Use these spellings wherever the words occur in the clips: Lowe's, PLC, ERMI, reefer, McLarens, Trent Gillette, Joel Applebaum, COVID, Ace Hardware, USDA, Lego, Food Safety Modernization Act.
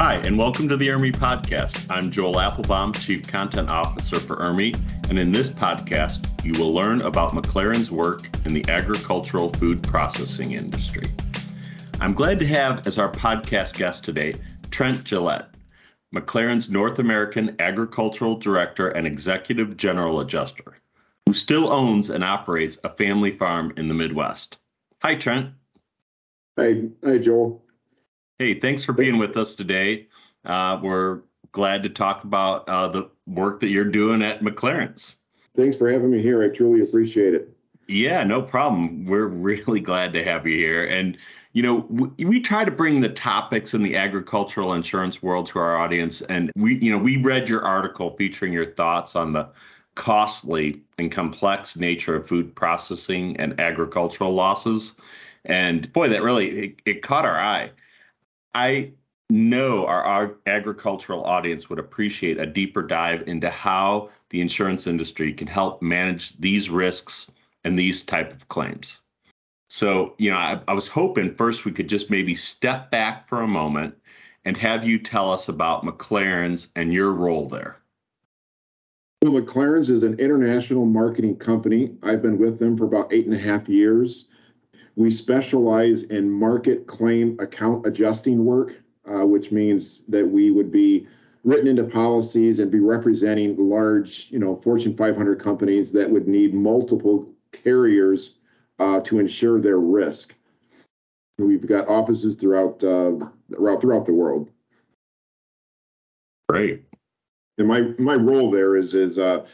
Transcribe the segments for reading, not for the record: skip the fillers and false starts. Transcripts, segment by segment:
Hi, and welcome to the ERMI podcast. I'm Joel Applebaum, Chief Content Officer for ERMI, and in this podcast, you will learn about McLaren's work in the agricultural food processing industry. I'm glad to have as our podcast guest today, Trent Gillette, McLaren's North American Agricultural Director and Executive General Adjuster, who still owns and operates a family farm in the Midwest. Hi, Trent. Hey, Joel. Hey, thanks for being with us today. We're glad to talk about the work that you're doing at McLarens. Thanks for having me here. I truly appreciate it. Yeah, no problem. We're really glad to have you here. And, you know, we try to bring the topics in the agricultural insurance world to our audience. And we read your article featuring your thoughts on the costly and complex nature of food processing and agricultural losses. And boy, that really, it caught our eye. I know our agricultural audience would appreciate a deeper dive into how the insurance industry can help manage these risks and these type of claims. So, I was hoping first we could just maybe step back for a moment and have you tell us about McLarens and your role there. Well, McLarens is an international marketing company. I've been with them for about 8.5 years. We specialize in market claim account adjusting work, which means that we would be written into policies and be representing large, Fortune 500 companies that would need multiple carriers to insure their risk. We've got offices throughout the world. Great. And my role there is as of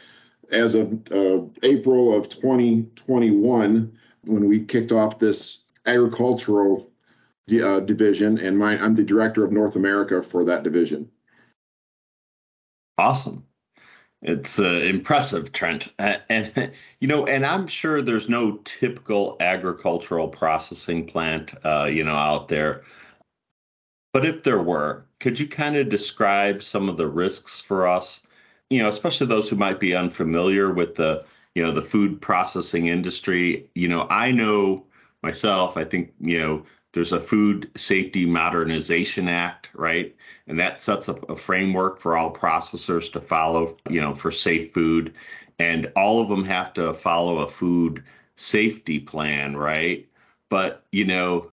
April of 2021. When we kicked off this agricultural division, and I'm the director of North America for that division. Awesome. It's impressive, Trent. And I'm sure there's no typical agricultural processing plant, out there. But if there were, could you kind of describe some of the risks for us, especially those who might be unfamiliar with the food processing industry? I know myself, I think, there's a Food Safety Modernization Act, right? And that sets up a framework for all processors to follow, for safe food. And all of them have to follow a food safety plan, right? But, what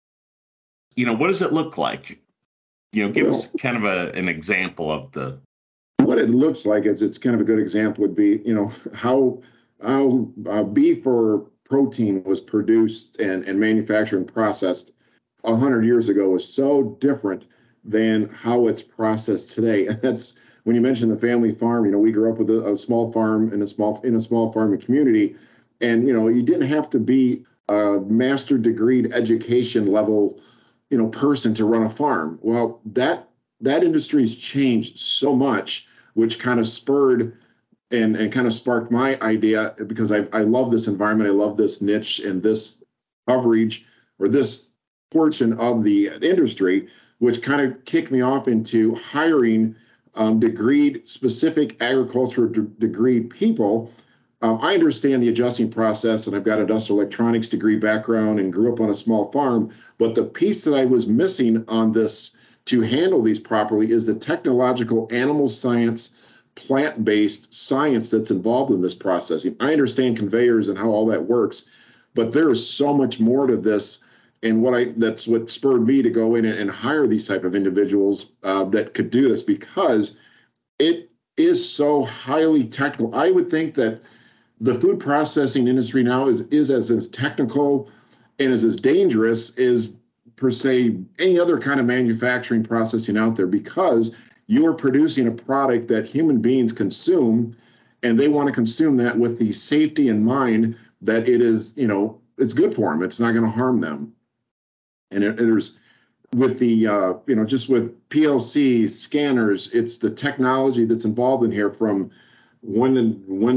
does it look like? Give us kind of an example of the. What it looks like is it's kind of a good example would be, how beef or protein was produced and manufactured and processed 100 years ago was so different than how it's processed today. And that's when you mentioned the family farm. We grew up with a small farm in a small farming community, and you didn't have to be a master degree education level person to run a farm. Well, that industry's changed so much, which kind of spurred. And kind of sparked my idea, because I love this environment. I love this niche and this coverage, or this portion of the industry, which kind of kicked me off into hiring specific agriculture degree people. I understand the adjusting process, and I've got an industrial electronics degree background and grew up on a small farm. But the piece that I was missing on this to handle these properly is the technological animal science, plant-based science that's involved in this processing. I understand conveyors and how all that works, but there is so much more to this, and that's what spurred me to go in and hire these type of individuals that could do this, because it is so highly technical. I would think that the food processing industry now is as technical and is as dangerous as, per se, any other kind of manufacturing processing out there, because you are producing a product that human beings consume, and they want to consume that with the safety in mind that it is, it's good for them. It's not going to harm them. And there's with the, just with PLC scanners, it's the technology that's involved in here, from when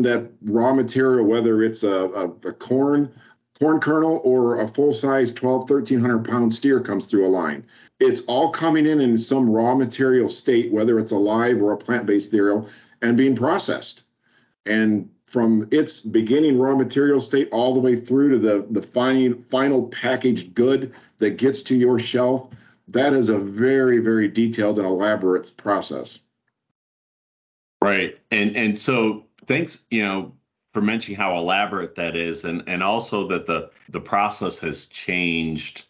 that raw material, whether it's a corn kernel or a full-size 1,300-pound steer comes through a line. It's all coming in some raw material state, whether it's alive or a plant-based cereal, and being processed. And from its beginning raw material state all the way through to the final packaged good that gets to your shelf, that is a very, very detailed and elaborate process. Right. And so thanks, for mentioning how elaborate that is, and also that the process has changed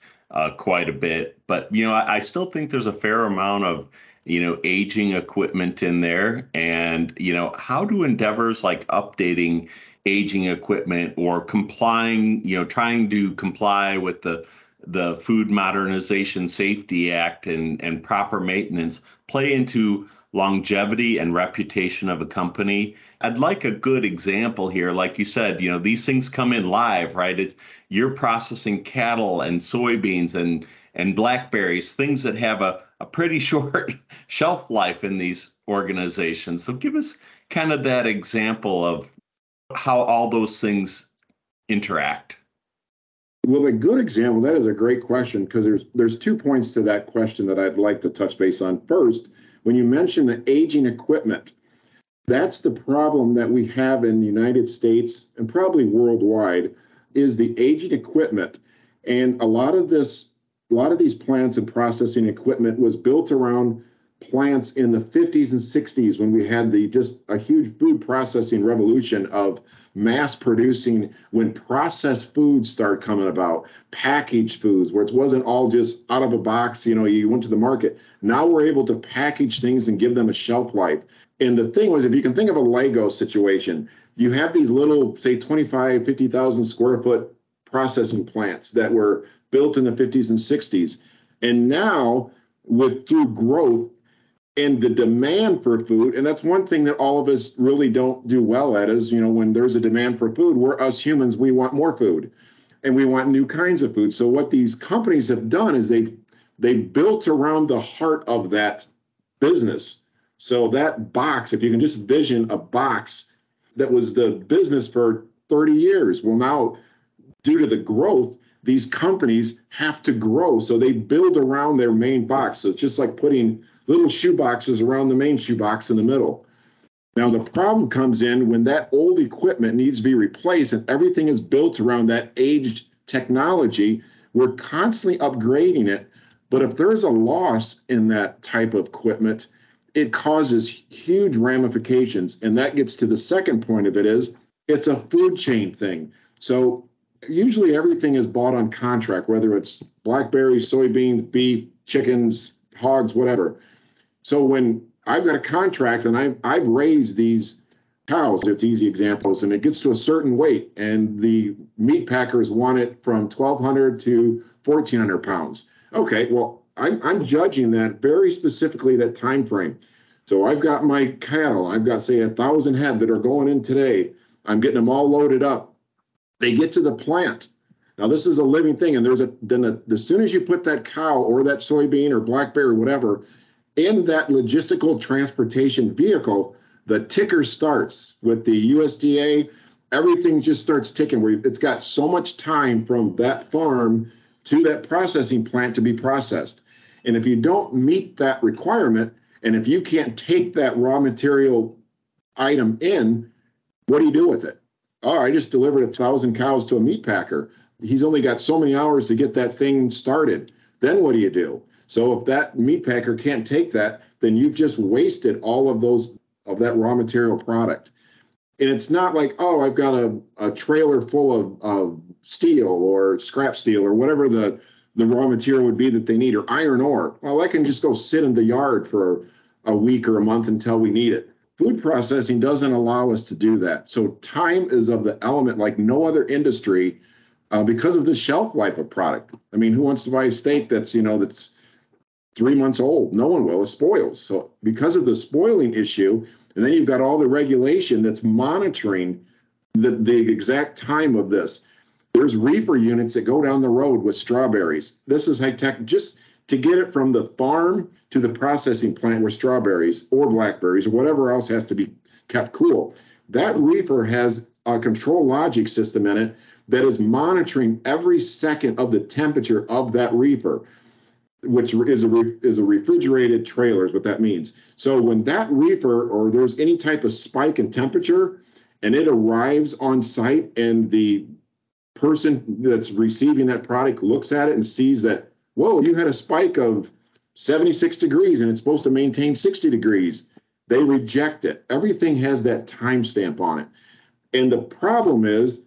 quite a bit. But, I still think there's a fair amount of, aging equipment in there. And, how do endeavors like updating aging equipment or complying, trying to comply with the Food Modernization Safety Act and proper maintenance play into longevity and reputation of a company? I'd like a good example here. Like you said, these things come in live, right? You're processing cattle and soybeans and blackberries, things that have a pretty short shelf life in these organizations. So give us kind of that example of how all those things interact. Well, a good example, that is a great question, because there's 2 points to that question that I'd like to touch base on. First, when you mention the aging equipment, that's the problem that we have in the United States and probably worldwide, is the aging equipment. And a lot of these plants and processing equipment was built around plants in the 50s and 60s, when we had just a huge food processing revolution of mass producing, when processed foods started coming about, packaged foods, where it wasn't all just out of a box, you went to the market. Now we're able to package things and give them a shelf life. And the thing was, if you can think of a Lego situation, you have these little, say 25, 50,000 square foot processing plants that were built in the 50s and 60s. And now through growth, and the demand for food, and that's one thing that all of us really don't do well at is, when there's a demand for food, we're us humans, we want more food and we want new kinds of food. So what these companies have done is they've built around the heart of that business. So that box, if you can just vision a box that was the business for 30 years, well, now due to the growth, these companies have to grow. So they build around their main box. So it's just like putting little shoeboxes around the main shoebox in the middle. Now the problem comes in when that old equipment needs to be replaced and everything is built around that aged technology. We're constantly upgrading it, but if there's a loss in that type of equipment, it causes huge ramifications. And that gets to the second point of it is, it's a food chain thing. So usually everything is bought on contract, whether it's blackberries, soybeans, beef, chickens, hogs, whatever. So when I've got a contract and I've raised these cows, it's easy examples, and it gets to a certain weight and the meat packers want it from 1,200 to 1,400 pounds. Okay, well, I'm judging that very specifically, that time frame. So I've got my cattle, I've got say 1,000 head that are going in today. I'm getting them all loaded up. They get to the plant. Now, this is a living thing, and as soon as you put that cow or that soybean or blackberry or whatever in that logistical transportation vehicle, the ticker starts with the USDA. Everything just starts ticking, where it's got so much time from that farm to that processing plant to be processed. And if you don't meet that requirement, and if you can't take that raw material item in, what do you do with it? Oh, I just delivered 1,000 cows to a meat packer. He's only got so many hours to get that thing started. Then what do you do? So if that meat packer can't take that, then you've just wasted all of those of that raw material product. And it's not like, oh, I've got a trailer full of steel or scrap steel or whatever the raw material would be that they need, or iron ore. Well, I can just go sit in the yard for a week or a month until we need it. Food processing doesn't allow us to do that. So time is of the element like no other industry, because of the shelf life of product. I mean, who wants to buy a steak that's, that's 3 months old? No one will. It spoils. So because of the spoiling issue, and then you've got all the regulation that's monitoring the exact time of this. There's reefer units that go down the road with strawberries. This is high tech, just to get it from the farm to the processing plant where strawberries or blackberries or whatever else has to be kept cool. That reefer has a control logic system in it that is monitoring every second of the temperature of that reefer, which is a refrigerated trailer is what that means. So when that reefer or there's any type of spike in temperature and it arrives on site and the person that's receiving that product looks at it and sees that whoa, you had a spike of 76 degrees and it's supposed to maintain 60 degrees. They reject it. Everything has that timestamp on it. And the problem is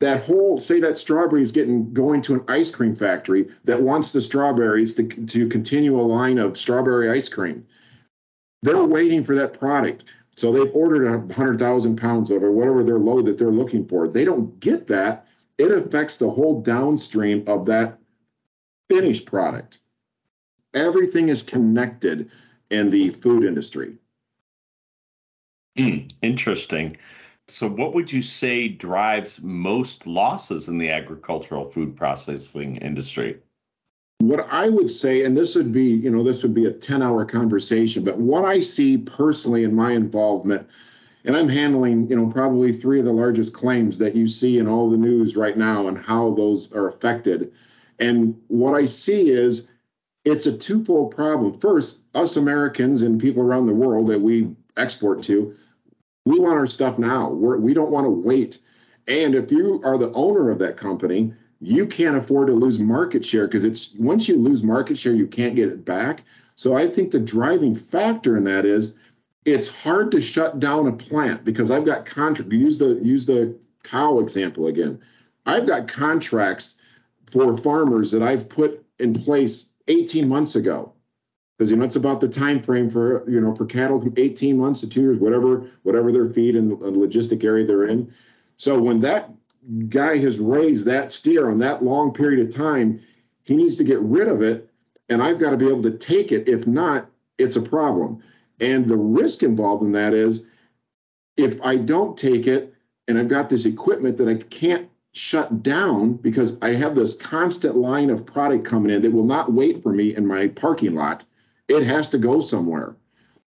that whole, say that strawberry is going to an ice cream factory that wants the strawberries to continue a line of strawberry ice cream. They're waiting for that product. So they've ordered 100,000 pounds of or whatever their load that they're looking for. They don't get that. It affects the whole downstream of that finished product. Everything is connected in the food industry. Interesting. So what would you say drives most losses in the agricultural food processing industry? What I would say, and this would be, this would be a 10-hour conversation, but what I see personally in my involvement, and I'm handling, probably three of the largest claims that you see in all the news right now and how those are affected. And what I see is it's a twofold problem. First, us Americans and people around the world that we export to, we want our stuff now. We don't want to wait. And if you are the owner of that company, you can't afford to lose market share, because it's once you lose market share, you can't get it back. So I think the driving factor in that is it's hard to shut down a plant because I've got contracts. Use the cow example again. I've got contracts for farmers that I've put in place 18 months ago. Because it's about the time frame for for cattle from 18 months to 2 years, whatever their feed and logistic area they're in. So when that guy has raised that steer on that long period of time, he needs to get rid of it, and I've got to be able to take it. If not, it's a problem. And the risk involved in that is if I don't take it, and I've got this equipment that I can't shut down because I have this constant line of product coming in that will not wait for me in my parking lot. It has to go somewhere.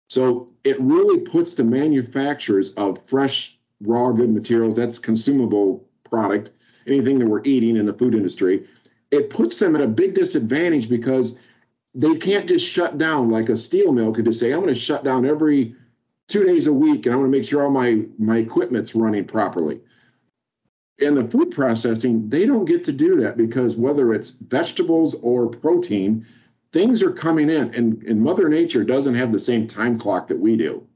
So it really puts the manufacturers of fresh, raw good materials, that's consumable product, anything that we're eating in the food industry, it puts them at a big disadvantage because they can't just shut down like a steel mill could just say, I'm going to shut down every 2 days a week and I'm going to make sure all my equipment's running properly. In the food processing, they don't get to do that because whether it's vegetables or protein, things are coming in, and Mother Nature doesn't have the same time clock that we do.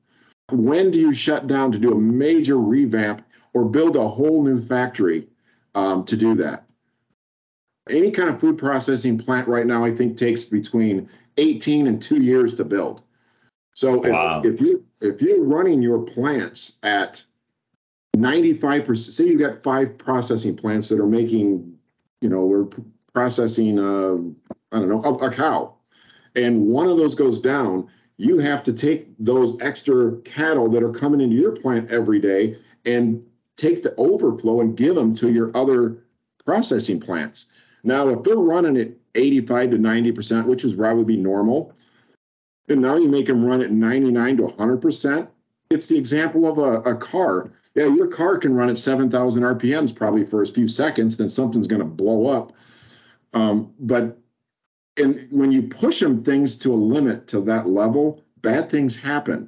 When do you shut down to do a major revamp or build a whole new factory to do that? Any kind of food processing plant right now, I think, takes between 18 and 2 years to build. So wow. if you're running your plants at 95%, say you've got 5 processing plants that are making, we're processing, a cow, and one of those goes down, you have to take those extra cattle that are coming into your plant every day and take the overflow and give them to your other processing plants. Now, if they're running at 85 to 90%, which is probably normal, and now you make them run at 99 to 100%, it's the example of a car. Yeah, your car can run at 7,000 RPMs probably for a few seconds, then something's going to blow up. And when you push them things to a limit to that level, bad things happen.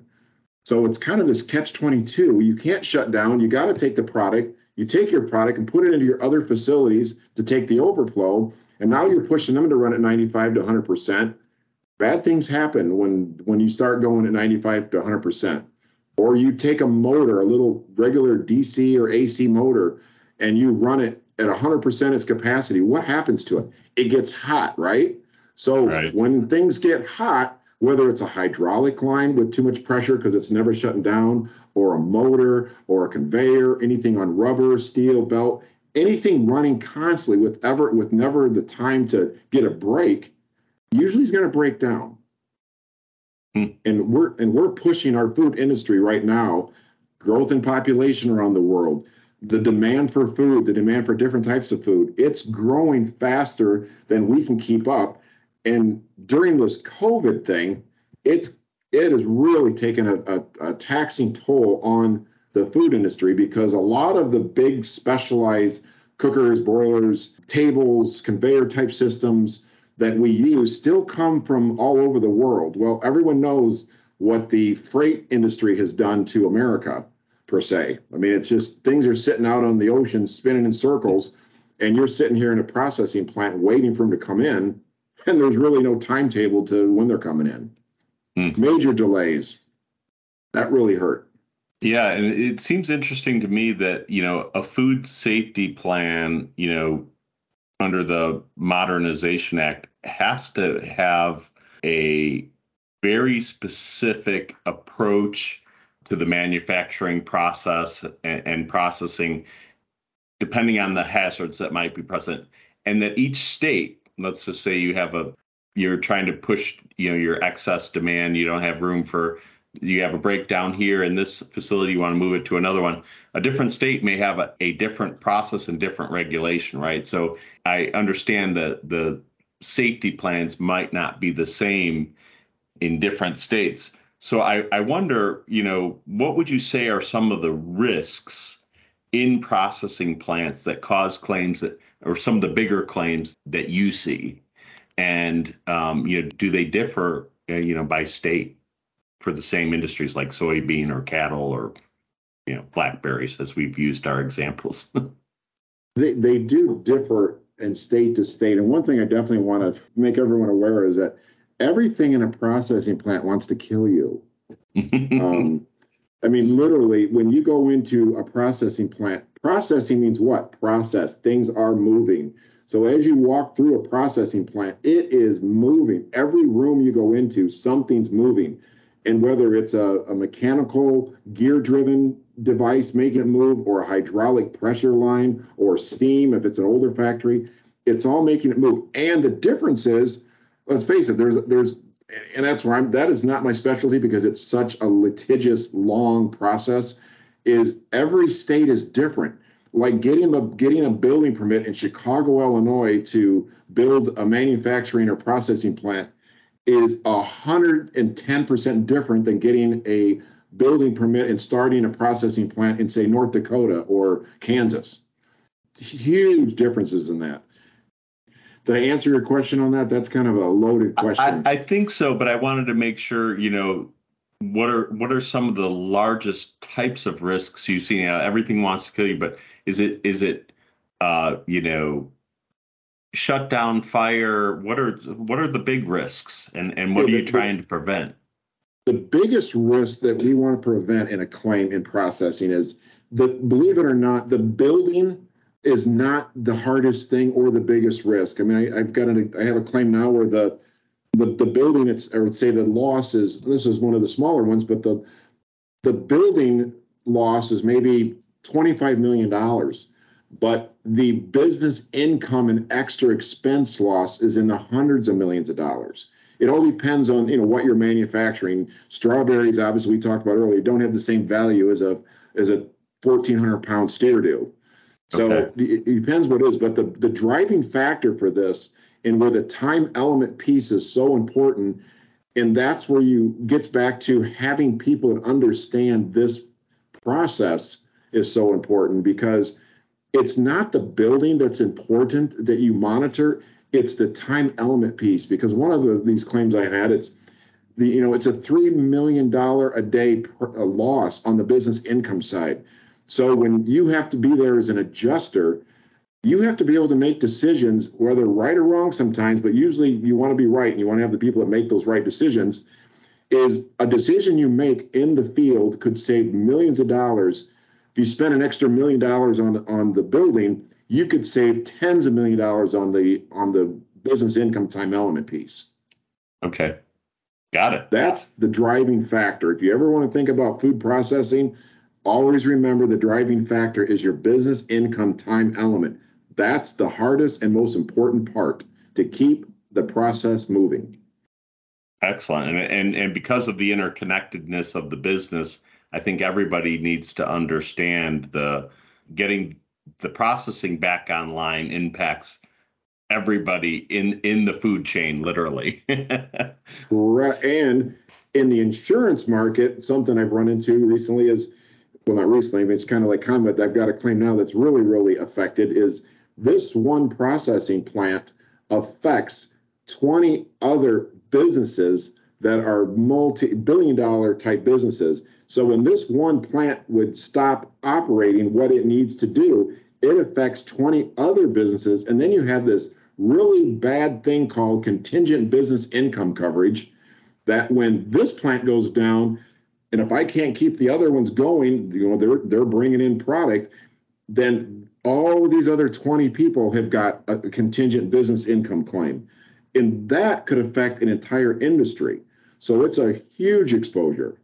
So it's kind of this catch-22. You can't shut down. You got to take the product. You take your product and put it into your other facilities to take the overflow. And now you're pushing them to run at 95 to 100%. Bad things happen when you start going at 95 to 100%. Or you take a motor, a little regular DC or AC motor, and you run it at 100% its capacity. What happens to it? It gets hot, right? So right. When things get hot, whether it's a hydraulic line with too much pressure because it's never shutting down, or a motor, or a conveyor, anything on rubber, steel, belt, anything running constantly with never the time to get a break, usually is going to break down. And we're pushing our food industry right now, growth in population around the world, the demand for food, the demand for different types of food, it's growing faster than we can keep up. And during this COVID thing, it has really taken a taxing toll on the food industry because a lot of the big specialized cookers, boilers, tables, conveyor type systems that we use still come from all over the world. Well, everyone knows what the freight industry has done to America, per se. I mean, it's just things are sitting out on the ocean spinning in circles. and you're sitting here in a processing plant waiting for them to come in, and there's really no timetable to when they're coming in. Major delays. That really hurt. Yeah, and it seems interesting to me that, you know, a food safety plan, you know, under the Modernization Act has to have a very specific approach to the manufacturing process and processing, depending on the hazards that might be present. And that each state, let's just say you have a, you're trying to push, you know, your excess demand, you don't have room for, you have a breakdown here in this facility, you want to move it to another one. A different state may have a different process and different regulation, right? So I understand that the safety plans might not be the same in different states. So I wonder, you know, what would you say are some of the risks in processing plants that cause claims that, or some of the bigger claims that you see? And, you know, do they differ, you know, by state for the same industries like soybean or cattle or, you know, blackberries, as we've used our examples? They do differ in state to state. And one thing I definitely want to make everyone aware is that everything in a processing plant wants to kill you. I mean, literally, when you go into a processing plant, processing means what? Process. Things are moving. So as you walk through a processing plant, it is moving. Every room you go into, something's moving. And whether it's a mechanical gear-driven device making it move, or a hydraulic pressure line, or steam, if it's an older factory, it's all making it move. And the difference is, let's face it, there's, and that's where that is not my specialty, because it's such a litigious, long process, is every state is different. Like getting a building permit in Chicago, Illinois to build a manufacturing or processing plant is 110% different than getting a building permit and starting a processing plant in, say, North Dakota or Kansas. Huge differences in that. Did I answer your question on that? That's kind of a loaded question. I think so, but I wanted to make sure, you know, what are some of the largest types of risks you've seen? You know, everything wants to kill you, but is it you know, shutdown, fire? What are the big risks, and what are you trying to prevent? The biggest risk that we want to prevent in a claim in processing is, believe it or not, the building is not the hardest thing or the biggest risk. I mean, I have a claim now where the building, it's, I would say the loss is, this is one of the smaller ones, but the building loss is maybe $25 million, but the business income and extra expense loss is in the hundreds of millions of dollars. It all depends on, you know, what you're manufacturing. Strawberries, obviously, we talked about earlier, don't have the same value as a 1,400-pound steer do. So it depends what it is, but the driving factor for this, and where the time element piece is so important, and that's where you gets back to having people that understand this process is so important, because it's not the building that's important that you monitor, it's the time element piece. Because one of these claims I had, it's a $3 million a day loss on the business income side. So when you have to be there as an adjuster, you have to be able to make decisions, whether right or wrong sometimes, but usually you want to be right and you want to have the people that make those right decisions. Is a decision you make in the field could save millions of dollars. If you spend an extra $1 million on the building, you could save tens of millions of dollars on the business income time element piece. Okay, got it. That's the driving factor. If you ever want to think about food processing, always remember the driving factor is your business income time element. That's the hardest and most important part to keep the process moving. Excellent. And because of the interconnectedness of the business, I think everybody needs to understand the getting the processing back online impacts everybody in the food chain, literally. Correct. And in the insurance market, something I've run into recently is, well, not recently, but it's kind of like combat. I've got a claim now that's really, really affected, is this one processing plant affects 20 other businesses that are multi-billion-dollar type businesses. So when this one plant would stop operating what it needs to do, it affects 20 other businesses. And then you have this really bad thing called contingent business income coverage, that when this plant goes down, and if I can't keep the other ones going, you know, they're bringing in product, then all of these other 20 people have got a contingent business income claim. And that could affect an entire industry. So it's a huge exposure.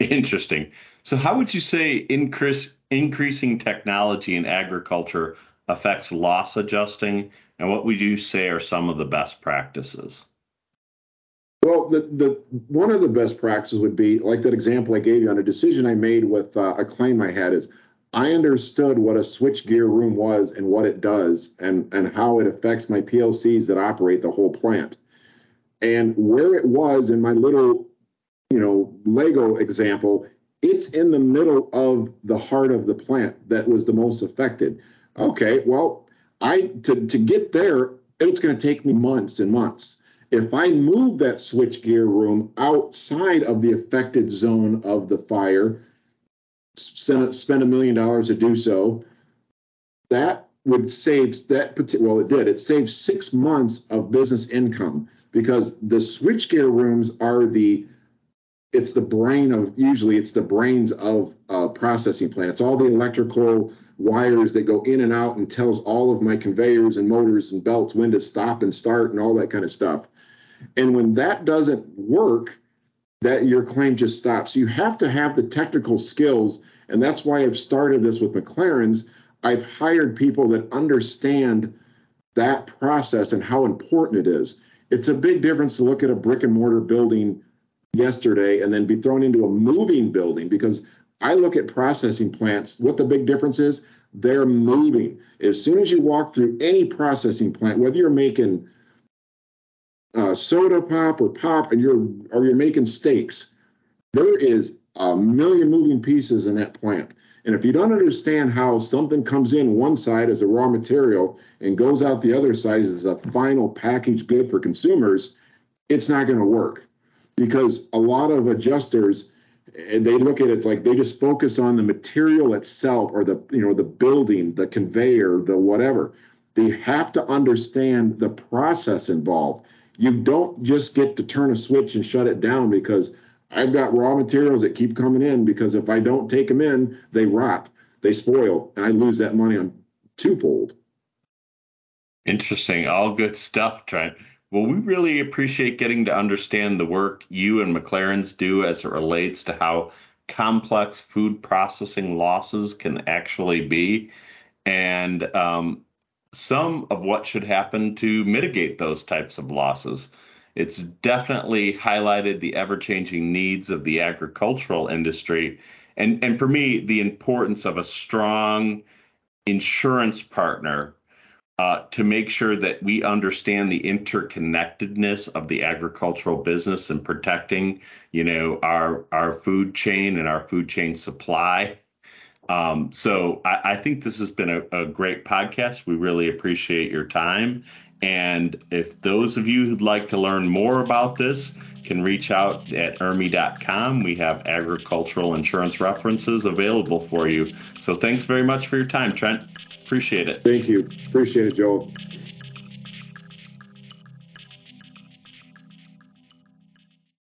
Interesting. So how would you say increasing technology in agriculture affects loss adjusting? And what would you say are some of the best practices? Well, the one of the best practices would be, like that example I gave you on a decision I made with a claim I had, is I understood what a switchgear room was and what it does and how it affects my PLCs that operate the whole plant. And where it was in my little, you know, Lego example, it's in the middle of the heart of the plant that was the most affected. Okay, well, to get there, it's going to take me months and months. If I move that switchgear room outside of the affected zone of the fire, spend $1 million to do so, that would save that particular, well, it did. It saved 6 months of business income, because the switchgear rooms are it's the brain of, usually it's the brains of processing plants. All the electrical wires that go in and out and tells all of my conveyors and motors and belts when to stop and start and all that kind of stuff. And when that doesn't work, that your claim just stops. You have to have the technical skills. And that's why I've started this with McLarens. I've hired people that understand that process and how important it is. It's a big difference to look at a brick and mortar building yesterday and then be thrown into a moving building, because I look at processing plants. What the big difference is, they're moving. As soon as you walk through any processing plant, whether you're making soda pop or pop, and you're making steaks, there is 1 million moving pieces in that plant. And if you don't understand how something comes in one side as a raw material and goes out the other side as a final packaged good for consumers, it's not going to work, because a lot of adjusters, they look at it's like they just focus on the material itself, or the, you know, the building, the conveyor, the whatever. They have to understand the process involved. You don't just get to turn a switch and shut it down, because I've got raw materials that keep coming in, because if I don't take them in, they rot, they spoil, and I lose that money on twofold. Interesting. All good stuff, Trent. Well, we really appreciate getting to understand the work you and McLarens do as it relates to how complex food processing losses can actually be, and some of what should happen to mitigate those types of losses. It's definitely highlighted the ever-changing needs of the agricultural industry, and for me, the importance of a strong insurance partner to make sure that we understand the interconnectedness of the agricultural business and protecting, you know, our food chain and our food chain supply. So I think this has been a great podcast. We really appreciate your time. And if those of you who'd like to learn more about this can reach out at ERMI.com. We have agricultural insurance references available for you. So thanks very much for your time, Trent. Appreciate it. Thank you. Appreciate it, Joel.